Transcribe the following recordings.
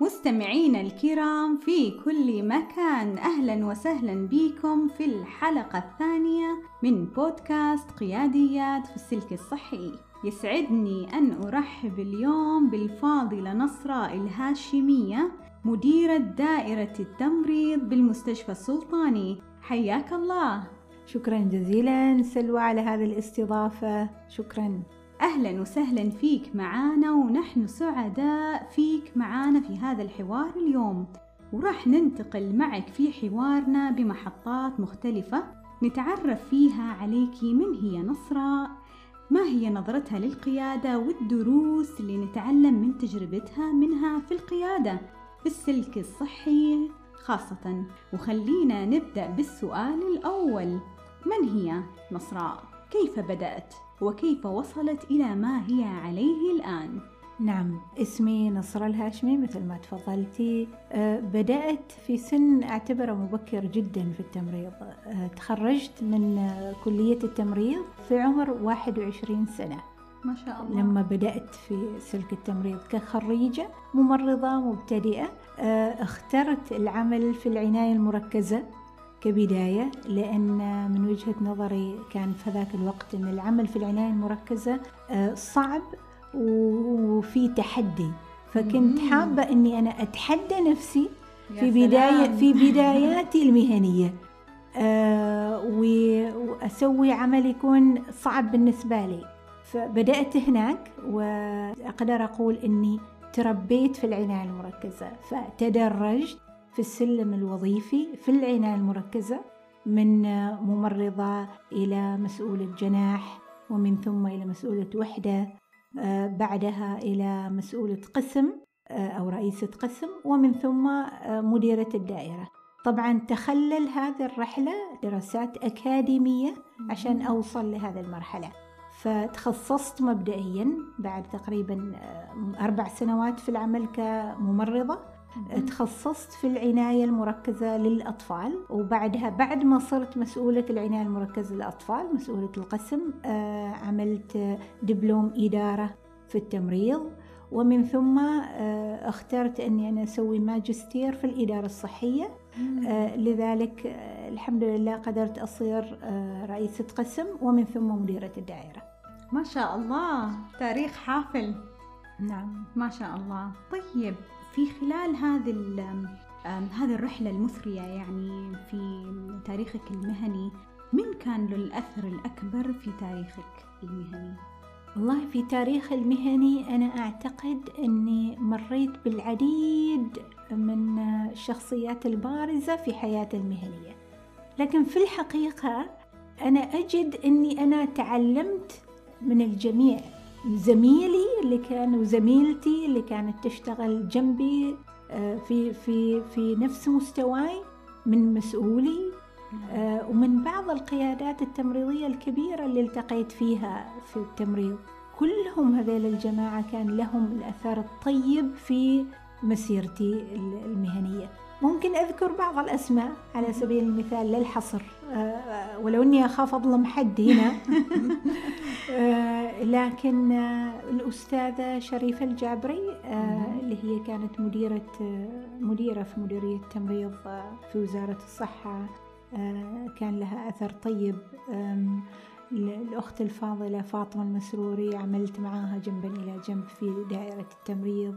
مستمعين الكرام في كل مكان، أهلا وسهلا بكم في الحلقة الثانية من بودكاست قياديات في السلك الصحي. يسعدني أن أرحب اليوم بالفاضلة نصراء الهاشمية، مديرة دائرة التمريض بالمستشفى السلطاني. حياك الله. شكرا جزيلا سلوى على هذه الاستضافة. شكرا. أهلا وسهلا فيك معانا، ونحن سعداء فيك معانا في هذا الحوار اليوم، وراح ننتقل معك في حوارنا بمحطات مختلفة نتعرف فيها عليك. من هي نصراء؟ ما هي نظرتها للقيادة والدروس اللي نتعلم من تجربتها منها في القيادة في السلك الصحي خاصة؟ وخلينا نبدأ بالسؤال الأول، من هي نصراء؟ كيف بدأت؟ وكيف وصلت إلى ما هي عليه الآن؟ نعم، اسمي نصراء الهاشمية مثل ما تفضلتي. بدأت في سن أعتبره مبكر جدا في التمريض. تخرجت من كلية التمريض في عمر 21 سنة ما شاء الله. لما بدأت في سلك التمريض كخريجة ممرضة مبتدئة، اخترت العمل في العناية المركزة كبداية، لأن من وجهة نظري كان في ذاك الوقت أن العمل في العناية المركزة صعب وفي تحدي، فكنت حابة أني أنا أتحدى نفسي في بداياتي المهنية، وأسوي عمل يكون صعب بالنسبة لي. فبدأت هناك، وأقدر أقول أني تربيت في العناية المركزة، فتدرجت في السلم الوظيفي في العناية المركزة من ممرضة إلى مسؤولة جناح، ومن ثم إلى مسؤولة وحدة، بعدها إلى مسؤولة قسم أو رئيسة قسم، ومن ثم مديرة الدائرة. طبعا تخلل هذه الرحلة دراسات أكاديمية عشان أوصل لهذه المرحلة. فتخصصت مبدئيا بعد تقريبا 4 سنوات في العمل كممرضة. تخصصت في العناية المركزة للأطفال، وبعدها بعد ما صرت مسؤولة العناية المركزة للأطفال مسؤولة القسم، عملت دبلوم إدارة في التمريض، ومن ثم اخترت أني أنا أسوي ماجستير في الإدارة الصحية. لذلك الحمد لله قدرت أصير رئيسة قسم، ومن ثم مديرة الدائرة. ما شاء الله، تاريخ حافل. نعم ما شاء الله. طيب، في خلال هذه الرحلة المثرية، يعني في تاريخك المهني، من كان له الأثر الأكبر في تاريخك المهني؟ والله في تاريخ المهني أنا أعتقد أني مريت بالعديد من الشخصيات البارزة في حياتي المهنية، لكن في الحقيقة أنا أجد أني أنا تعلمت من الجميع. زميلي اللي كان وزميلتي اللي كانت تشتغل جنبي في في في نفس مستواي، من مسؤولي، ومن بعض القيادات التمريضية الكبيرة اللي التقيت فيها في التمريض. كلهم هذيل الجماعة كان لهم الأثر الطيب في مسيرتي المهنية. ممكن أذكر بعض الأسماء على سبيل المثال للحصر، ولو أني أخاف أظلم حد هنا، لكن الأستاذة شريفة الجابري اللي هي كانت مديرة في مديرية التمريض في وزارة الصحة، كان لها أثر طيب. الأخت الفاضلة فاطمة المسروري عملت معاها جنبا إلى جنب في دائرة التمريض.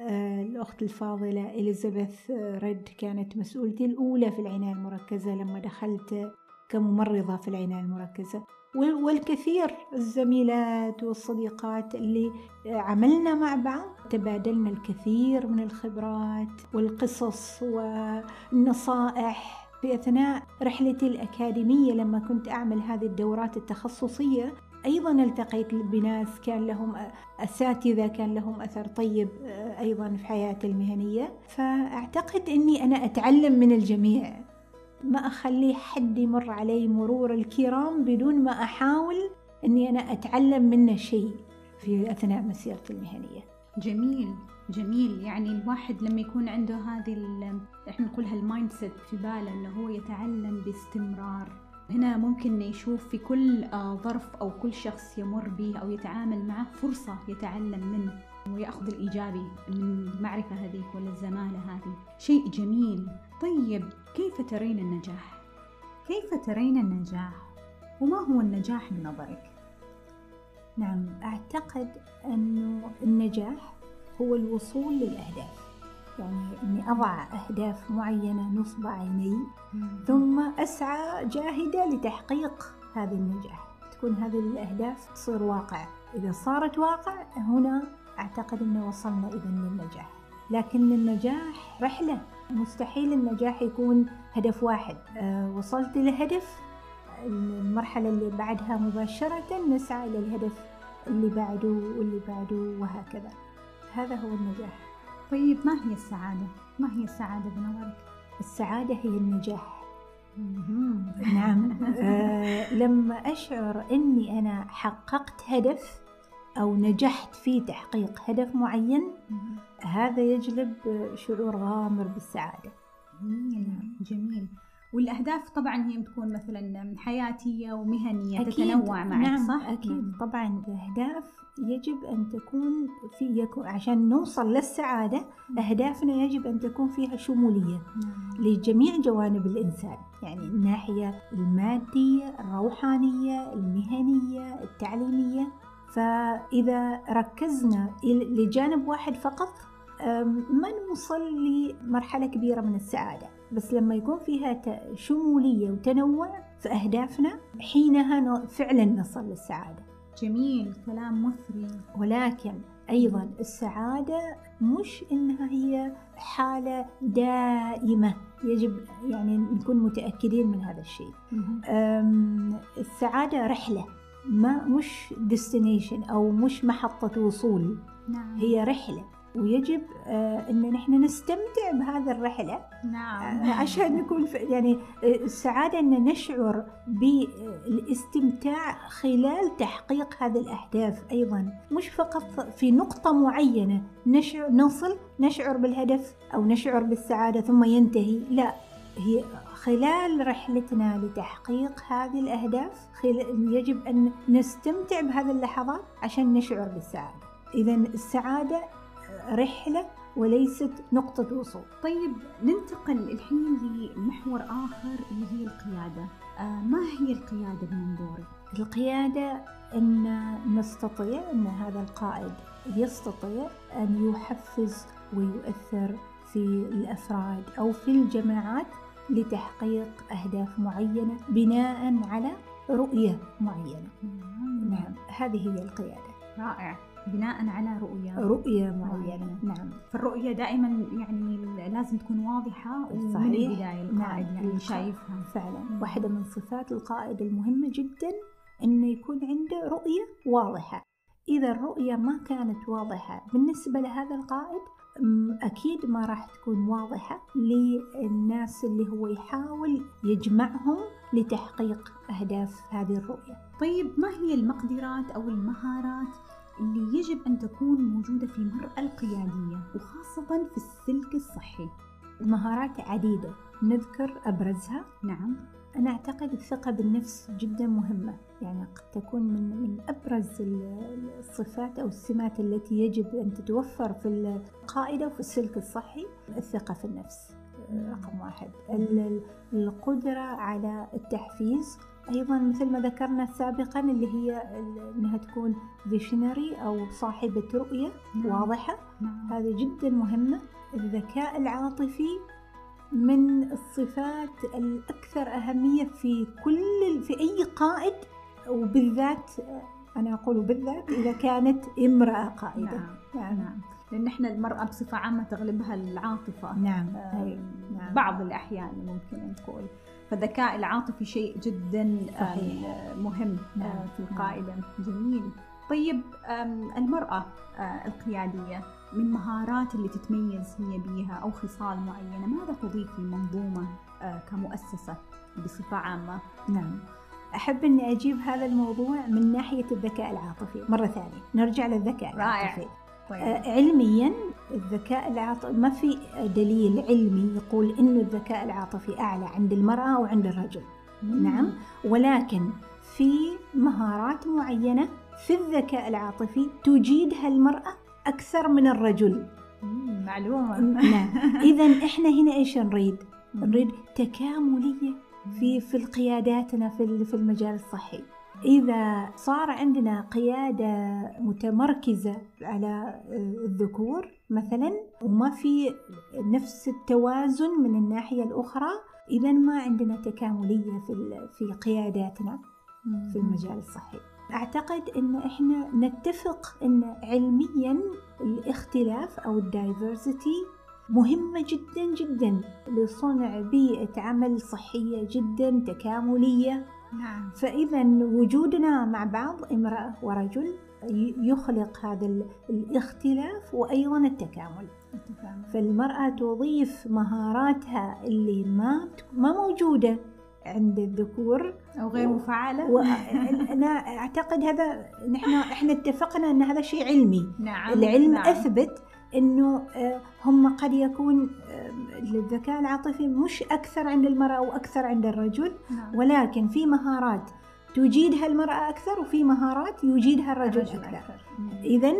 الأخت الفاضلة إليزابيث ريد كانت مسؤولتي الأولى في العناية المركزة لما دخلت كممرضة في العناية المركزة، والكثير الزميلات والصديقات اللي عملنا مع بعض، تبادلنا الكثير من الخبرات والقصص والنصائح. في أثناء رحلتي الأكاديمية لما كنت أعمل هذه الدورات التخصصية أيضاً التقيت بناس كان لهم أساتذة كان لهم أثر طيب أيضاً في حياتي المهنية. فأعتقد أني أنا أتعلم من الجميع، ما أخلي حد يمر علي مرور الكرام بدون ما أحاول أني أنا أتعلم منه شيء في أثناء مسيرتي المهنية. جميل جميل. يعني الواحد لما يكون عنده هذه إحنا نقولها المايند سيت في باله، أنه هو يتعلم باستمرار، هنا ممكن يشوف في كل ظرف أو كل شخص يمر به أو يتعامل معه فرصة يتعلم منه ويأخذ الإيجابي من المعرفة هذه ولا الزمالة هذه. شيء جميل. طيب كيف ترين النجاح؟ كيف ترين النجاح؟ وما هو النجاح بنظرك؟ نعم، أعتقد أنه النجاح هو الوصول للأهداف، يعني أني أضع أهداف معينة نصب عيني ثم أسعى جاهدة لتحقيق هذا النجاح، تكون هذه الأهداف تصير واقع. إذا صارت واقع هنا أعتقد أنه وصلنا إذن للنجاح. لكن النجاح رحلة، مستحيل النجاح يكون هدف واحد. وصلت للهدف، المرحلة اللي بعدها مباشرة نسعى إلى الهدف اللي بعده واللي بعده وهكذا. هذا هو النجاح. طيب ما هي السعادة؟ ما هي السعادة بنظرك؟ السعادة هي النجاح. نعم. لما أشعر أني أنا حققت هدف أو نجحت في تحقيق هدف معين، هذا يجلب شعور غامر بالسعادة. جميل. والأهداف طبعاً هي بتكون مثلاً حياتية ومهنية، تتنوع معك. نعم صح؟ أكيد طبعاً. الأهداف يجب أن تكون عشان نوصل للسعادة أهدافنا يجب أن تكون فيها شمولية لجميع جوانب الإنسان، يعني الناحية المادية، الروحانية، المهنية، التعليمية. فإذا ركزنا لجانب واحد فقط ما نوصل لمرحلة كبيرة من السعادة، بس لما يكون فيها شمولية وتنوع في أهدافنا حينها فعلا نصل للسعادة. جميل، كلام مثري. ولكن أيضا السعادة مش إنها هي حالة دائمة، يجب يعني نكون متأكدين من هذا الشيء. السعادة رحلة، ما مش destination أو مش محطة وصول. نعم. هي رحلة ويجب أن نحن نستمتع بهذه الرحلة. نعم. عشان نكون يعني السعادة أن نشعر بالاستمتاع خلال تحقيق هذه الأهداف، أيضا مش فقط في نقطة معينة نشعر بالهدف أو نشعر بالسعادة ثم ينتهي، لا، هي خلال رحلتنا لتحقيق هذه الأهداف يجب أن نستمتع بهذه اللحظات عشان نشعر بالسعادة. إذا السعادة رحلة وليست نقطة وصول. طيب ننتقل الحين لمحور آخر اللي هي القيادة. ما هي القيادة بمنظورك؟ القيادة أن نستطيع، أن هذا القائد يستطيع أن يحفز ويؤثر في الأفراد أو في الجماعات لتحقيق أهداف معينة بناء على رؤية معينة. نعم، هذه هي القيادة. رائع. بناء على رؤية معينة. نعم. فالرؤية دائما يعني لازم تكون واضحة من البداية، القائد يعني شايفها فعلا. واحدة من صفات القائد المهمة جدا أنه يكون عنده رؤية واضحة. إذا الرؤية ما كانت واضحة بالنسبة لهذا القائد أكيد ما راح تكون واضحة للناس اللي هو يحاول يجمعهم لتحقيق أهداف هذه الرؤية. طيب ما هي المقدرات أو المهارات اللي يجب أن تكون موجودة في المرأة القيادية وخاصة في السلك الصحي؟ المهارات عديدة، نذكر أبرزها. نعم، أنا أعتقد الثقة بالنفس جدا مهمة، يعني قد تكون من أبرز الصفات أو السمات التي يجب أن تتوفر في القائدة وفي السلك الصحي. الثقة في النفس رقم واحد. القدرة على التحفيز، أيضا مثل ما ذكرنا سابقا اللي هي أنها تكون فيشنري أو صاحبة رؤية. نعم. واضحة. نعم. هذا جدا مهمة. الذكاء العاطفي من الصفات الأكثر أهمية في في أي قائد، وبالذات أنا أقول بالذات إذا كانت امرأة قائدة. نعم. يعني نعم. لأن إحنا المرأة بصفة عامة تغلبها العاطفة. نعم. نعم. بعض الأحيان ممكن نقول فالذكاء العاطفي شيء جدا مهم. نعم. في القائدة. نعم. جميل. طيب المرأة القيادية من مهارات اللي تتميز هي بيها أو خصال معينة، ماذا تضيف للمنظومة كمؤسسة بصفة عامة؟ نعم، أحب أني أجيب هذا الموضوع من ناحية الذكاء العاطفي مرة ثانية. نرجع للذكاء العاطفي. طيب. علمياً الذكاء العاطفي ما في دليل علمي يقول إنه الذكاء العاطفي أعلى عند المرأة أو عند الرجل. نعم، ولكن في مهارات معينة في الذكاء العاطفي تجيدها المرأة أكثر من الرجل. معلومة. نعم. إذن إحنا هنا إيش نريد؟ نريد تكاملية في القياداتنا في المجال الصحي. إذا صار عندنا قيادة متمركزة على الذكور مثلا وما في نفس التوازن من الناحية الأخرى، إذا ما عندنا تكاملية في قياداتنا في المجال الصحي. أعتقد أن إحنا نتفق أن علميا الاختلاف أو الدايفرسيتي مهمة جدا جدا لصنع بيئة عمل صحية جدا تكاملية. نعم. فإذا وجودنا مع بعض امرأة ورجل يخلق هذا الاختلاف وأيضا التكامل. فالمرأة تضيف مهاراتها اللي ما موجودة عند الذكور أو غير مفعلة. أنا أعتقد هذا إحنا اتفقنا أن هذا شيء علمي. نعم. العلم نعم. أثبت أنه هم قد يكون الذكاء العاطفي مش أكثر عند المرأة وأكثر عند الرجل. نعم. ولكن في مهارات تجيدها المرأة أكثر وفي مهارات يجيدها الرجل أكثر. إذن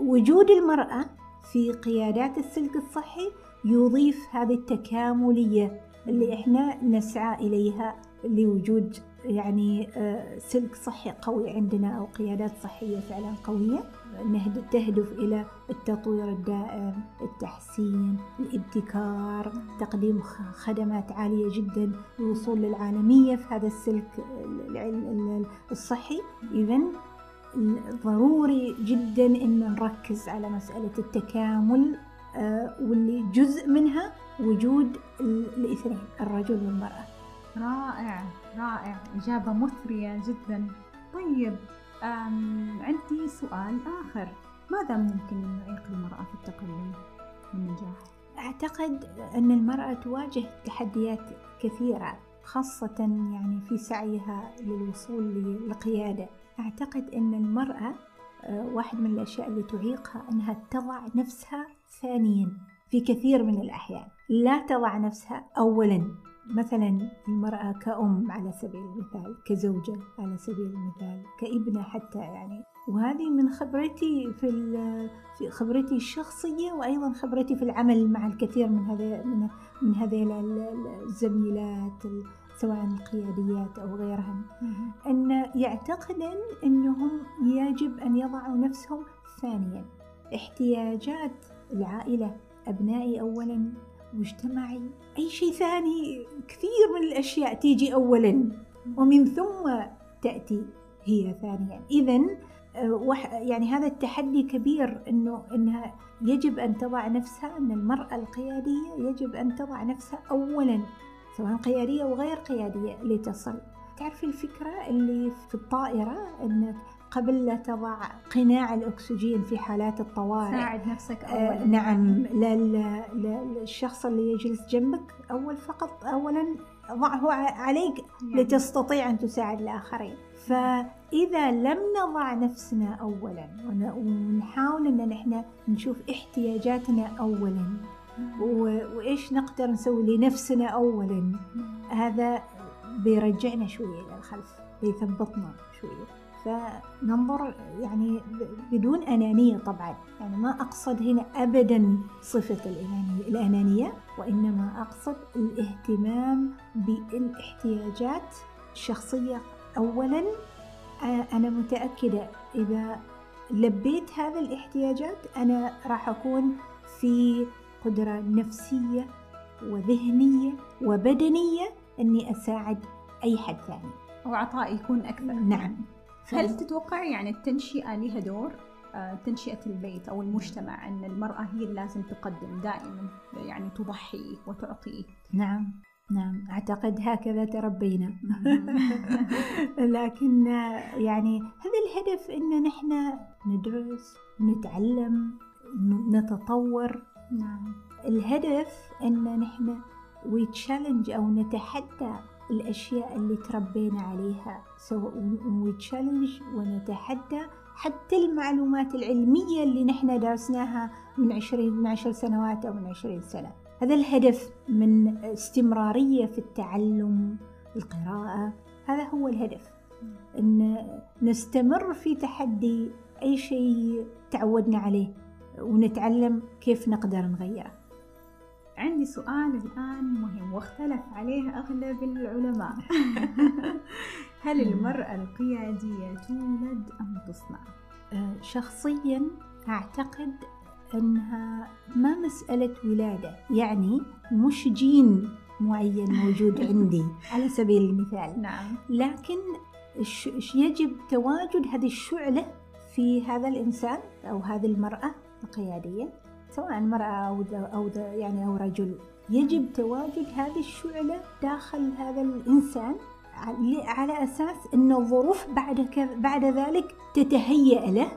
وجود المرأة في قيادات السلك الصحي يضيف هذه التكاملية اللي إحنا نسعى إليها لوجود يعني سلك صحي قوي عندنا أو قيادات صحية فعلا قوية تهدف إلى التطوير الدائم، التحسين، الابتكار، تقديم خدمات عالية جدا، الوصول للعالمية في هذا السلك الصحي. إذن ضروري جدا أن نركز على مسألة التكامل واللي جزء منها وجود الاثنين الرجل والمرأة. رائع رائع، إجابة مثرية جدا. طيب عندي سؤال آخر، ماذا ممكن أن يعيق المرأة في التقدم والنجاح؟ أعتقد أن المرأة تواجه تحديات كثيرة خاصة يعني في سعيها للوصول للقيادة. أعتقد أن المرأة واحد من الأشياء اللي تعيقها أنها تضع نفسها ثانيا في كثير من الأحيان، لا تضع نفسها أولا. مثلا المرأة كأم على سبيل المثال، كزوجة على سبيل المثال، كابنة حتى يعني. وهذه من خبرتي في خبرتي الشخصية وأيضا خبرتي في العمل مع الكثير من هذه الزميلات سواء القياديات أو غيرهم، أن يعتقدن أنهم يجب أن يضعوا نفسهم ثانيا. احتياجات العائلة، أبنائي أولا، مجتمعي، أي شيء ثاني، كثير من الأشياء تيجي أولا ومن ثم تأتي هي ثانيا. إذن يعني هذا التحدي كبير، أنها يجب أن تضع نفسها، أن المرأة القيادية يجب أن تضع نفسها أولا سواء قيادية وغير قيادية لتصل. تعرف الفكرة اللي في الطائرة أنك قبل لا تضع قناع الأكسجين في حالات الطوارئ ساعد نفسك أولا. نعم، للشخص اللي يجلس جنبك أولا ضعه عليك يعني. لتستطيع أن تساعد الآخرين. فإذا لم نضع نفسنا أولا ونحاول أن نحن نشوف احتياجاتنا أولا وإيش نقدر نسوي لنفسنا أولا، هذا بيرجعنا شوية إلى الخلف، بيثبطنا شوية. فننظر يعني بدون أنانية طبعا، يعني ما أقصد هنا أبدا صفة الأنانية، وإنما أقصد الاهتمام بالاحتياجات الشخصية أولا. أنا متأكدة إذا لبيت هذه الاحتياجات أنا راح أكون في قدرة نفسية وذهنية وبدنية أني أساعد أي حد ثاني وعطائي يكون أكثر. نعم. هل تتوقع يعني التنشئة لها دور، تنشئة البيت أو المجتمع، أن المرأة هي اللي لازم تقدم دائما يعني تضحي وتعطي؟ نعم أعتقد هكذا تربينا. لكن يعني هذا الهدف أن نحن ندرس، نتعلم، نتطور. نعم. الهدف أن نحن ويتشالنج أو نتحدى الأشياء اللي تربينا عليها، سواء نتشالنج ونتحدى حتى المعلومات العلمية اللي نحن درسناها من 10 سنوات أو من 20 سنة. هذا الهدف من استمرارية في التعلم القراءة. هذا هو الهدف، أن نستمر في تحدي أي شيء تعودنا عليه ونتعلم كيف نقدر نغيره. عندي سؤال الآن مهم واختلف عليه أغلب العلماء هل المرأة القيادية تولد أم تصنع؟ شخصياً أعتقد أنها ما مسألة ولادة، يعني مش جين معين موجود عندي على سبيل المثال. نعم. لكن يجب تواجد هذه الشعلة في هذا الإنسان أو هذه المرأة القيادية، سواء مرأة أو رجل. يجب تواجد هذه الشعلة داخل هذا الإنسان على أساس أن الظروف بعد ذلك تتهيأ له،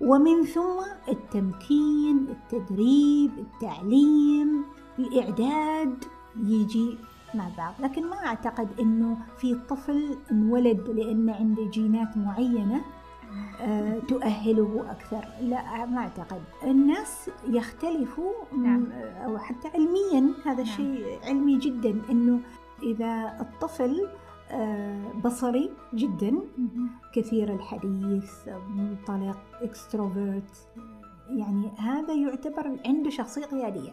ومن ثم التمكين، التدريب، التعليم، الإعداد يجي مع بعض. لكن ما أعتقد أنه في طفل انولد لأن عنده جينات معينة تؤهله أكثر، لا ما أعتقد. الناس يختلفوا. نعم. أو حتى علميا هذا الشيء علمي جدا، أنه إذا الطفل بصري جدا، كثير الحديث، منطلق، إكستروفيرت، يعني هذا يعتبر عنده شخصية قيادية.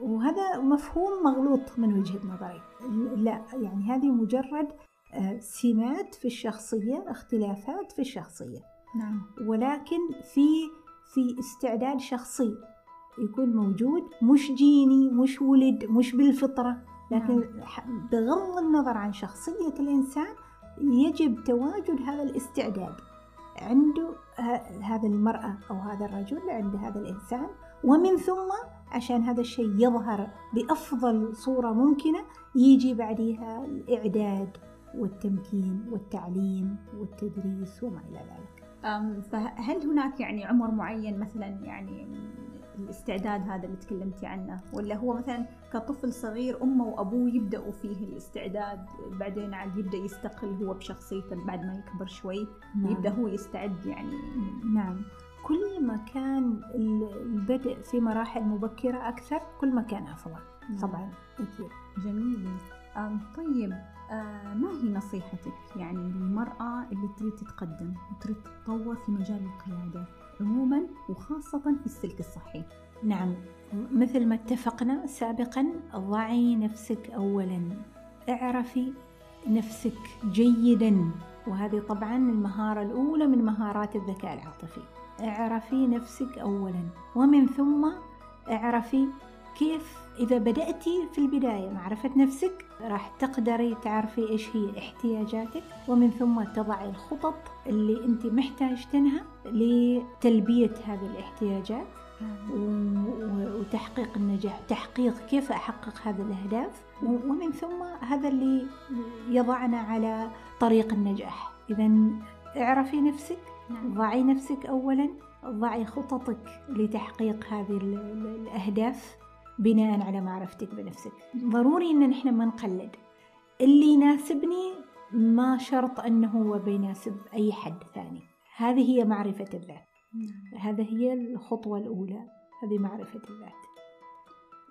وهذا مفهوم مغلوط من وجهة نظري. لا، يعني هذه مجرد سمات في الشخصية، اختلافات في الشخصية. نعم. ولكن في استعداد شخصي يكون موجود، مش جيني، مش ولد، مش بالفطرة. لكن بغض النظر عن شخصية الإنسان يجب تواجد هذا الاستعداد عنده هذا المرأة أو هذا الرجل، عند هذا الإنسان، ومن ثم عشان هذا الشيء يظهر بأفضل صورة ممكنة يجي بعدها الإعداد والتمكين والتعليم والتدريس وما إلى ذلك. فهل هناك يعني عمر معين مثلا، يعني الاستعداد هذا اللي تكلمتي عنه، ولا هو مثلا كطفل صغير أمه وأبوه يبدأوا فيه الاستعداد، بعدين عاد يبدأ يستقل هو بشخصيته بعد ما يكبر شوي؟ نعم. يبدأ هو يستعد يعني. نعم، كل ما كان البدء في مراحل مبكرة أكثر كل ما كان أفضل. طبعا أكيد. جميل. طيب، ما هي نصيحتك يعني للمرأة اللي تريد تتقدم وتريد تتطور في مجال القيادة عموما وخاصة في السلك الصحي؟ نعم، مثل ما اتفقنا سابقا، ضعي نفسك أولا، اعرفي نفسك جيدا، وهذه طبعا المهارة الأولى من مهارات الذكاء العاطفي. اعرفي نفسك أولا، ومن ثم اعرفي كيف. إذا بدأتي في البداية معرفة نفسك راح تقدري تعرفي إيش هي احتياجاتك، ومن ثم تضعي الخطط اللي أنت محتاجتنها لتلبية هذه الاحتياجات وتحقيق النجاح، كيف أحقق هذه الأهداف، ومن ثم هذا اللي يضعنا على طريق النجاح. إذا اعرفي نفسك، ضعي نفسك أولا، ضعي خططك لتحقيق هذه الأهداف بناء على معرفتك بنفسك. ضروري إن نحن ما نقلد، اللي يناسبني ما شرط أنه هو بيناسب أي حد ثاني. هذه هي معرفة الذات. هذا هي الخطوة الأولى، هذه معرفة الذات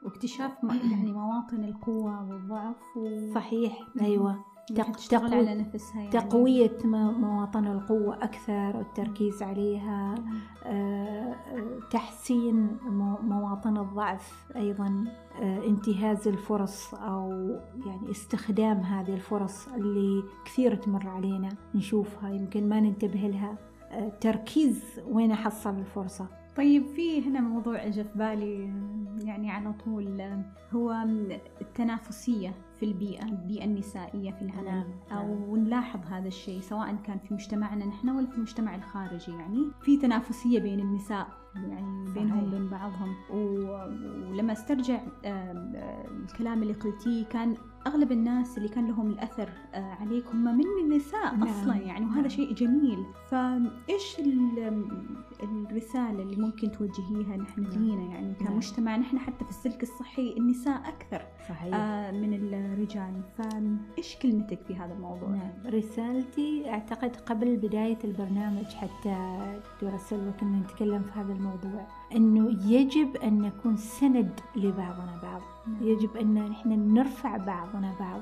واكتشاف يعني مواطن القوة والضعف صحيح. أيوة، تشتغل على نفسها، يعني تقوية مواطن القوة أكثر، التركيز عليها، تحسين مواطن الضعف أيضا، انتهاز الفرص، أو يعني استخدام هذه الفرص اللي كثير تمر علينا نشوفها يمكن ما ننتبه لها، تركيز وين أحصل الفرصة. طيب، في هنا موضوع جاء في بالي يعني على طول، هو التنافسية في البيئة النسائية في العمل، أو نلاحظ هذا الشيء سواء كان في مجتمعنا نحن ولا في المجتمع الخارجي، يعني في تنافسية بين النساء يعني بينهم وبين بعضهم. ولما استرجع الكلام اللي قلتيه، كان أغلب الناس اللي كان لهم الأثر عليك هم من النساء. نعم. أصلا يعني، وهذا شيء جميل. فإيش الرسالة اللي ممكن توجهيها نحن لينا يعني كمجتمع؟ نحن حتى في السلك الصحي النساء أكثر من الرجال، فإيش كلمتك في هذا الموضوع؟ نعم. رسالتي أعتقد قبل بداية البرنامج حتى دكتورة سلوى كنا نتكلم في هذا الموضوع، أنه يجب أن نكون سند لبعضنا بعض. نعم. يجب أن نحن نرفع بعض، يساعدونا بعض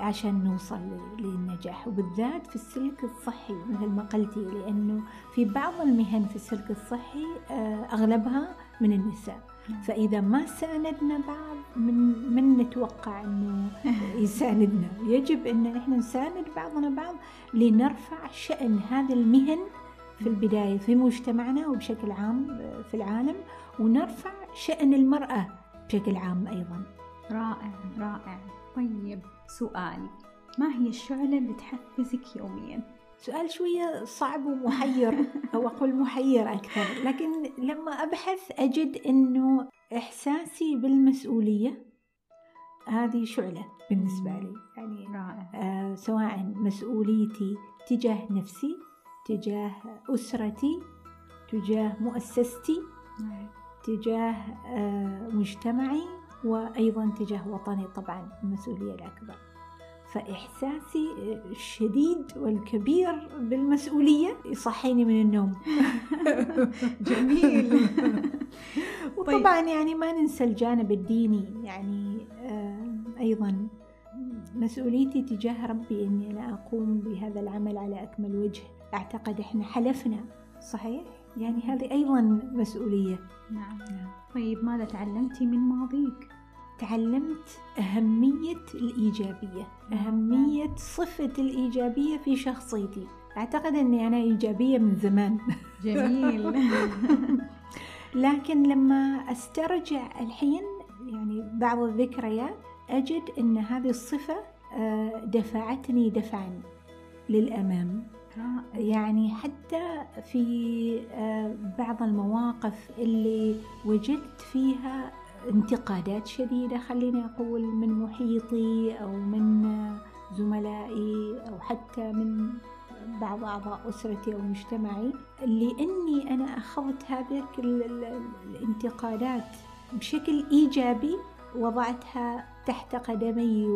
عشان نوصل للنجاح، وبالذات في السلك الصحي مثل ما قلتي، لأنه في بعض المهن في السلك الصحي أغلبها من النساء، فإذا ما ساندنا بعض من نتوقع أنه يساندنا. يجب أن نحن نساند بعضنا بعض لنرفع شأن هذه المهن في البداية في مجتمعنا وبشكل عام في العالم، ونرفع شأن المرأة بشكل عام أيضا. رائع رائع. طيب سؤالي، ما هي الشعلة اللي تحفزك يوميا؟ سؤال شوية صعب ومحير أو أقول محير أكثر، لكن لما أبحث أجد أنه إحساسي بالمسؤولية هذه شعلة بالنسبة لي، يعني رائع. سواء مسؤوليتي تجاه نفسي، تجاه أسرتي، تجاه مؤسستي، تجاه مجتمعي، وأيضا تجاه وطني طبعا المسؤولية الأكبر. فإحساسي الشديد والكبير بالمسؤولية يصحيني من النوم. جميل. وطبعا يعني ما ننسى الجانب الديني، يعني أيضا مسؤوليتي تجاه ربي أني أنا أقوم بهذا العمل على أكمل وجه. أعتقد إحنا حلفنا، صحيح؟ يعني هذه أيضا مسؤولية. نعم. طيب ماذا تعلمتي من ماضيك؟ تعلمت أهمية الإيجابية، أهمية صفة الإيجابية في شخصيتي. أعتقد أني أنا إيجابية من زمان. جميل. لكن لما أسترجع الحين يعني بعض الذكريات أجد أن هذه الصفة دفعتني دفعا للأمام. يعني حتى في بعض المواقف اللي وجدت فيها انتقادات شديدة، خليني أقول من محيطي أو من زملائي أو حتى من بعض أعضاء أسرتي أو مجتمعي، لأني أنا أخذت هذه الانتقادات بشكل إيجابي، وضعتها تحت قدمي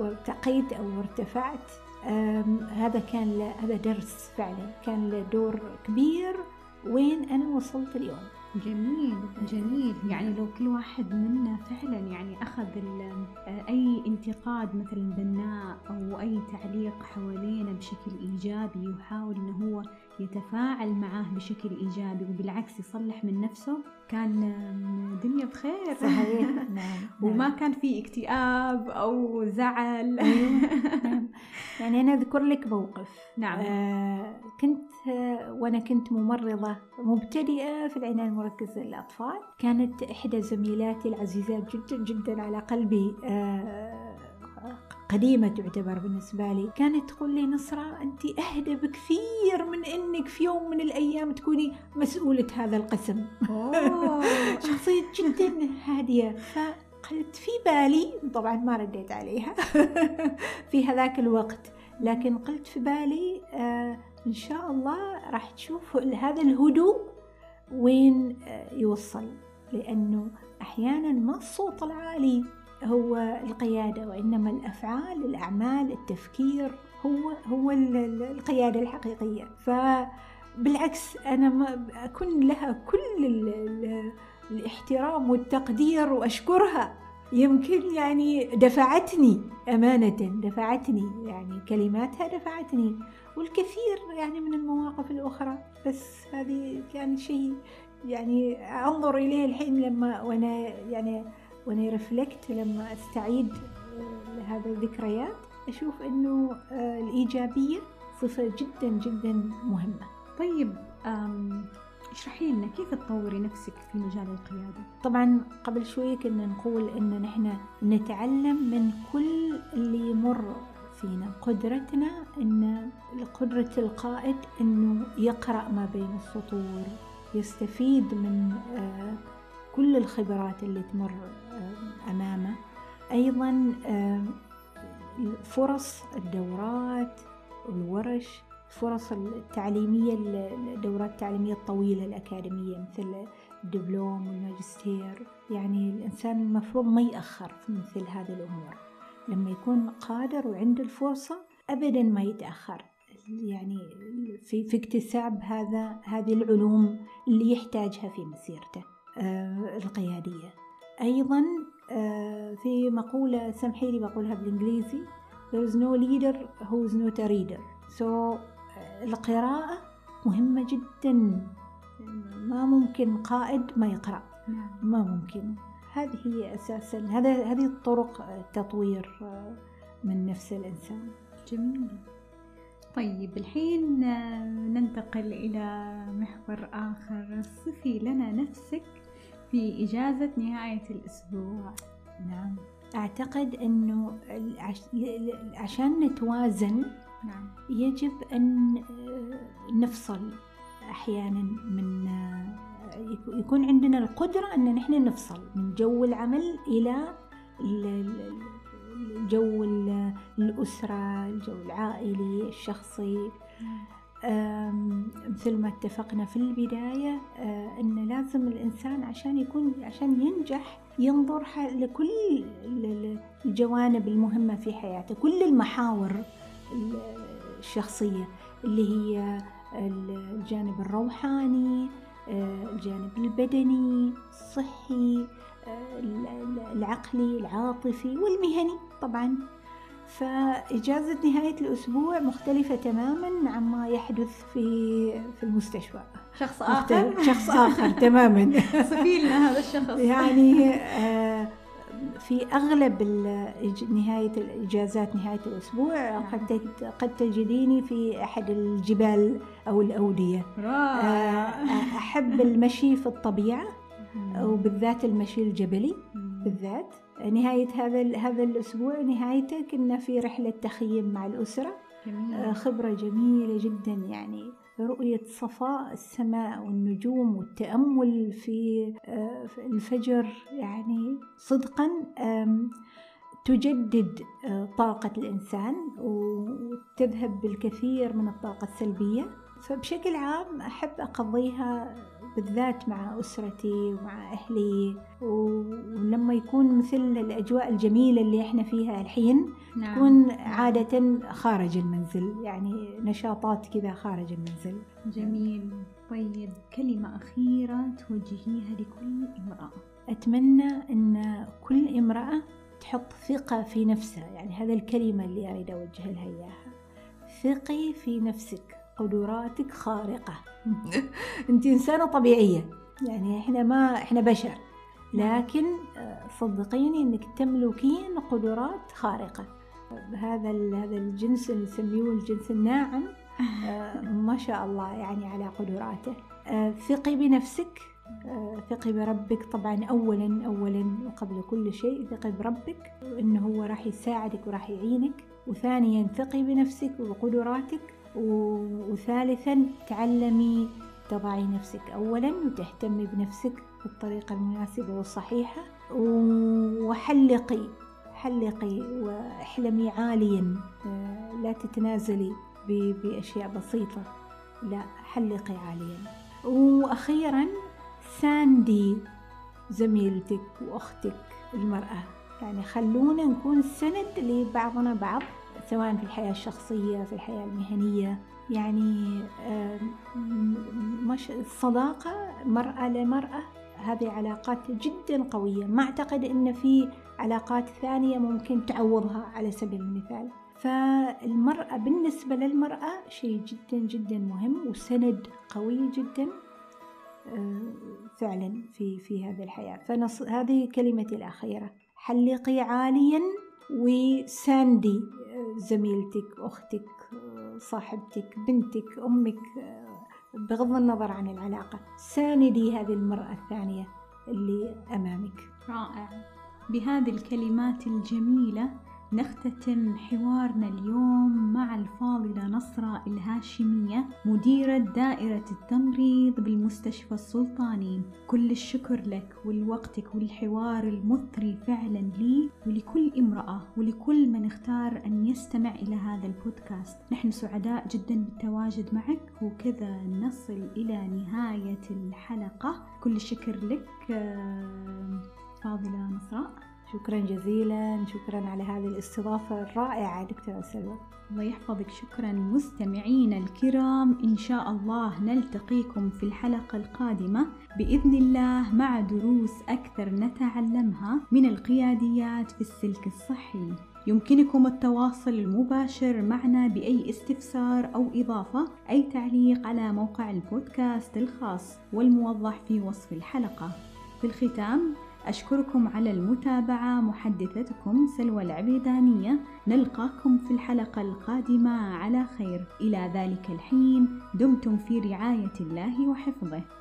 وارتقيت أو ارتفعت. هذا كان هذا درس فعلا، كان له دور كبير وين أنا وصلت اليوم. جميل جميل. يعني لو كل واحد منا فعلا يعني أخذ أي انتقاد مثلا بناء أو أي تعليق حوالينا بشكل إيجابي، وحاول أنه هو يتفاعل معاه بشكل إيجابي وبالعكس يصلح من نفسه، كان دنيا بخير. صحيح. نعم. وما كان في اكتئاب أو زعل. نعم. يعني أنا أذكر لك موقف. نعم. كنت وأنا كنت ممرضة مبتدئة في العناية المركزة للأطفال، كانت إحدى زميلاتي العزيزات جدا جدا على قلبي، قديمة تعتبر بالنسبة لي، كانت تقول لي نصراء أنت أهدى بكثير من أنك في يوم من الأيام تكوني مسؤولة هذا القسم. شخصية جدا هادية. فقلت في بالي، طبعا ما رديت عليها في هذاك الوقت، لكن قلت في بالي إن شاء الله راح تشوف هذا الهدوء وين يوصل، لأنه أحيانا ما الصوت العالي هو القيادة، وإنما الأفعال، الأعمال، التفكير هو القيادة الحقيقية. فبالعكس أنا ما أكون لها كل الاحترام والتقدير وأشكرها، يمكن يعني دفعتني أمانة، دفعتني يعني كلماتها دفعتني، والكثير يعني من المواقف الأخرى. بس هذه كان شيء يعني أنظر إليه الحين لما وأنا رفلكت، لما أستعيد لهذه الذكريات أشوف أنه الإيجابية صفة جدا جدا مهمة. طيب اشرحي لنا كيف تطوري نفسك في مجال القيادة؟ طبعا قبل شوية كنا نقول أن نحن نتعلم من كل اللي يمر فينا، قدرتنا أن قدرة القائد أنه يقرأ ما بين السطور، يستفيد من كل الخبرات اللي تمر أمامه، أيضا فرص الدورات والورش، فرص التعليمية، الدورات التعليمية الطويلة الأكاديمية مثل الدبلوم والماجستير. يعني الإنسان المفروض ما يأخر في مثل هذه الأمور، لما يكون قادر وعنده الفرصة أبدا ما يتأخر يعني في اكتساب هذه العلوم اللي يحتاجها في مسيرته القيادية. أيضا في مقولة سامحيلي بقولها بالإنجليزي there is no leader who is not a reader. so القراءة مهمة جدا، ما ممكن قائد ما يقرأ، ما ممكن. هذه هي أساسا، هذه الطرق التطوير من نفس الإنسان. جميل. طيب الحين ننتقل إلى محور آخر، صفي لنا نفسك في إجازة نهاية الأسبوع. نعم، أعتقد أنه عشان نتوازن نعم. يجب أن نفصل أحيانا، من يكون عندنا القدرة أن نحن نفصل من جو العمل إلى الجو الأسرة، الجو العائلي الشخصي. مثل ما اتفقنا في البداية أن لازم الإنسان عشان ينجح ينظر لكل الجوانب المهمة في حياته، كل المحاور الشخصية اللي هي الجانب الروحاني، الجانب البدني، الصحي، العقلي، العاطفي، والمهني طبعا. فإجازة نهاية الأسبوع مختلفة تماما عما يحدث في المستشفى. شخص آخر تماما. صفي لنا هذا الشخص. يعني في أغلب إجازات نهاية الأسبوع قد تجديني في أحد الجبال أو الأودية. أحب المشي في الطبيعة، وبالذات المشي الجبلي. بالذات نهاية هذا الأسبوع نهايته كنا في رحلة تخييم مع الأسرة. جميل. خبرة جميلة جدا، يعني رؤية صفاء السماء والنجوم والتأمل في الفجر، يعني صدقا تجدد طاقة الإنسان وتذهب بالكثير من الطاقة السلبية. فبشكل عام أحب أقضيها بالذات مع أسرتي ومع أهلي، ولما يكون مثل الأجواء الجميلة اللي إحنا فيها الحين نعم. تكون عادة خارج المنزل، يعني نشاطات كذا خارج المنزل. جميل. طيب كلمة أخيرة توجهيها لكل امرأة؟ أتمنى أن كل امرأة تحط ثقة في نفسها، يعني هذا الكلمة اللي أريد أوجه لها إياها، ثقي في نفسك، قدراتك خارقة. أنت إنسانة طبيعية، يعني إحنا بشر، لكن صدقيني إنك تملكين قدرات خارقة. هذا الجنس اللي يسميه الجنس الناعم ما شاء الله يعني على قدراته. ثقي بنفسك، ثقي بربك طبعا، أولا وقبل كل شيء ثقي بربك إنه هو راح يساعدك وراح يعينك، وثانيا ثقي بنفسك وقدراتك، وثالثا تعلمي تضعي نفسك أولا وتهتمي بنفسك بالطريقة المناسبة والصحيحة، وحلقي واحلمي عاليا، لا تتنازلي بأشياء بسيطة، لا حلقي عاليا. وأخيرا ساندي زميلتك وأختك المرأة، يعني خلونا نكون سند لبعضنا بعض، سواء في الحياة الشخصية في الحياة المهنية. يعني الصداقة مرأة لمرأة، هذه علاقات جدا قوية، ما أعتقد أن في علاقات ثانية ممكن تعوضها على سبيل المثال. فالمرأة بالنسبة للمرأة شيء جدا جدا مهم، وسند قوي جدا فعلا في هذه الحياة. هذه كلمتي الأخيرة، حلقي عاليا وساندي زميلتك، أختك، صاحبتك، بنتك، أمك، بغض النظر عن العلاقة، ساندي هذه المرأة الثانية اللي أمامك. رائع. بهذه الكلمات الجميلة نختتم حوارنا اليوم مع الفاضلة نصراء الهاشمية، مديرة دائرة التمريض بالمستشفى السلطاني. كل الشكر لك ولوقتك والحوار المثري فعلا لي ولكل امرأة ولكل من اختار أن يستمع إلى هذا البودكاست. نحن سعداء جدا بالتواجد معك، وكذا نصل إلى نهاية الحلقة. كل الشكر لك فاضلة نصراء، شكرا جزيلا، شكرا على هذه الاستضافة الرائعة دكتورة سلوى. الله يحفظك. شكرا مستمعينا الكرام، إن شاء الله نلتقيكم في الحلقة القادمة بإذن الله مع دروس أكثر نتعلمها من القياديات في السلك الصحي. يمكنكم التواصل المباشر معنا بأي استفسار أو إضافة، أي تعليق على موقع البودكاست الخاص والموضح في وصف الحلقة. في الختام أشكركم على المتابعة، محدثتكم سلوى العبيدانية. نلقاكم في الحلقة القادمة على خير. إلى ذلك الحين دمتم في رعاية الله وحفظه.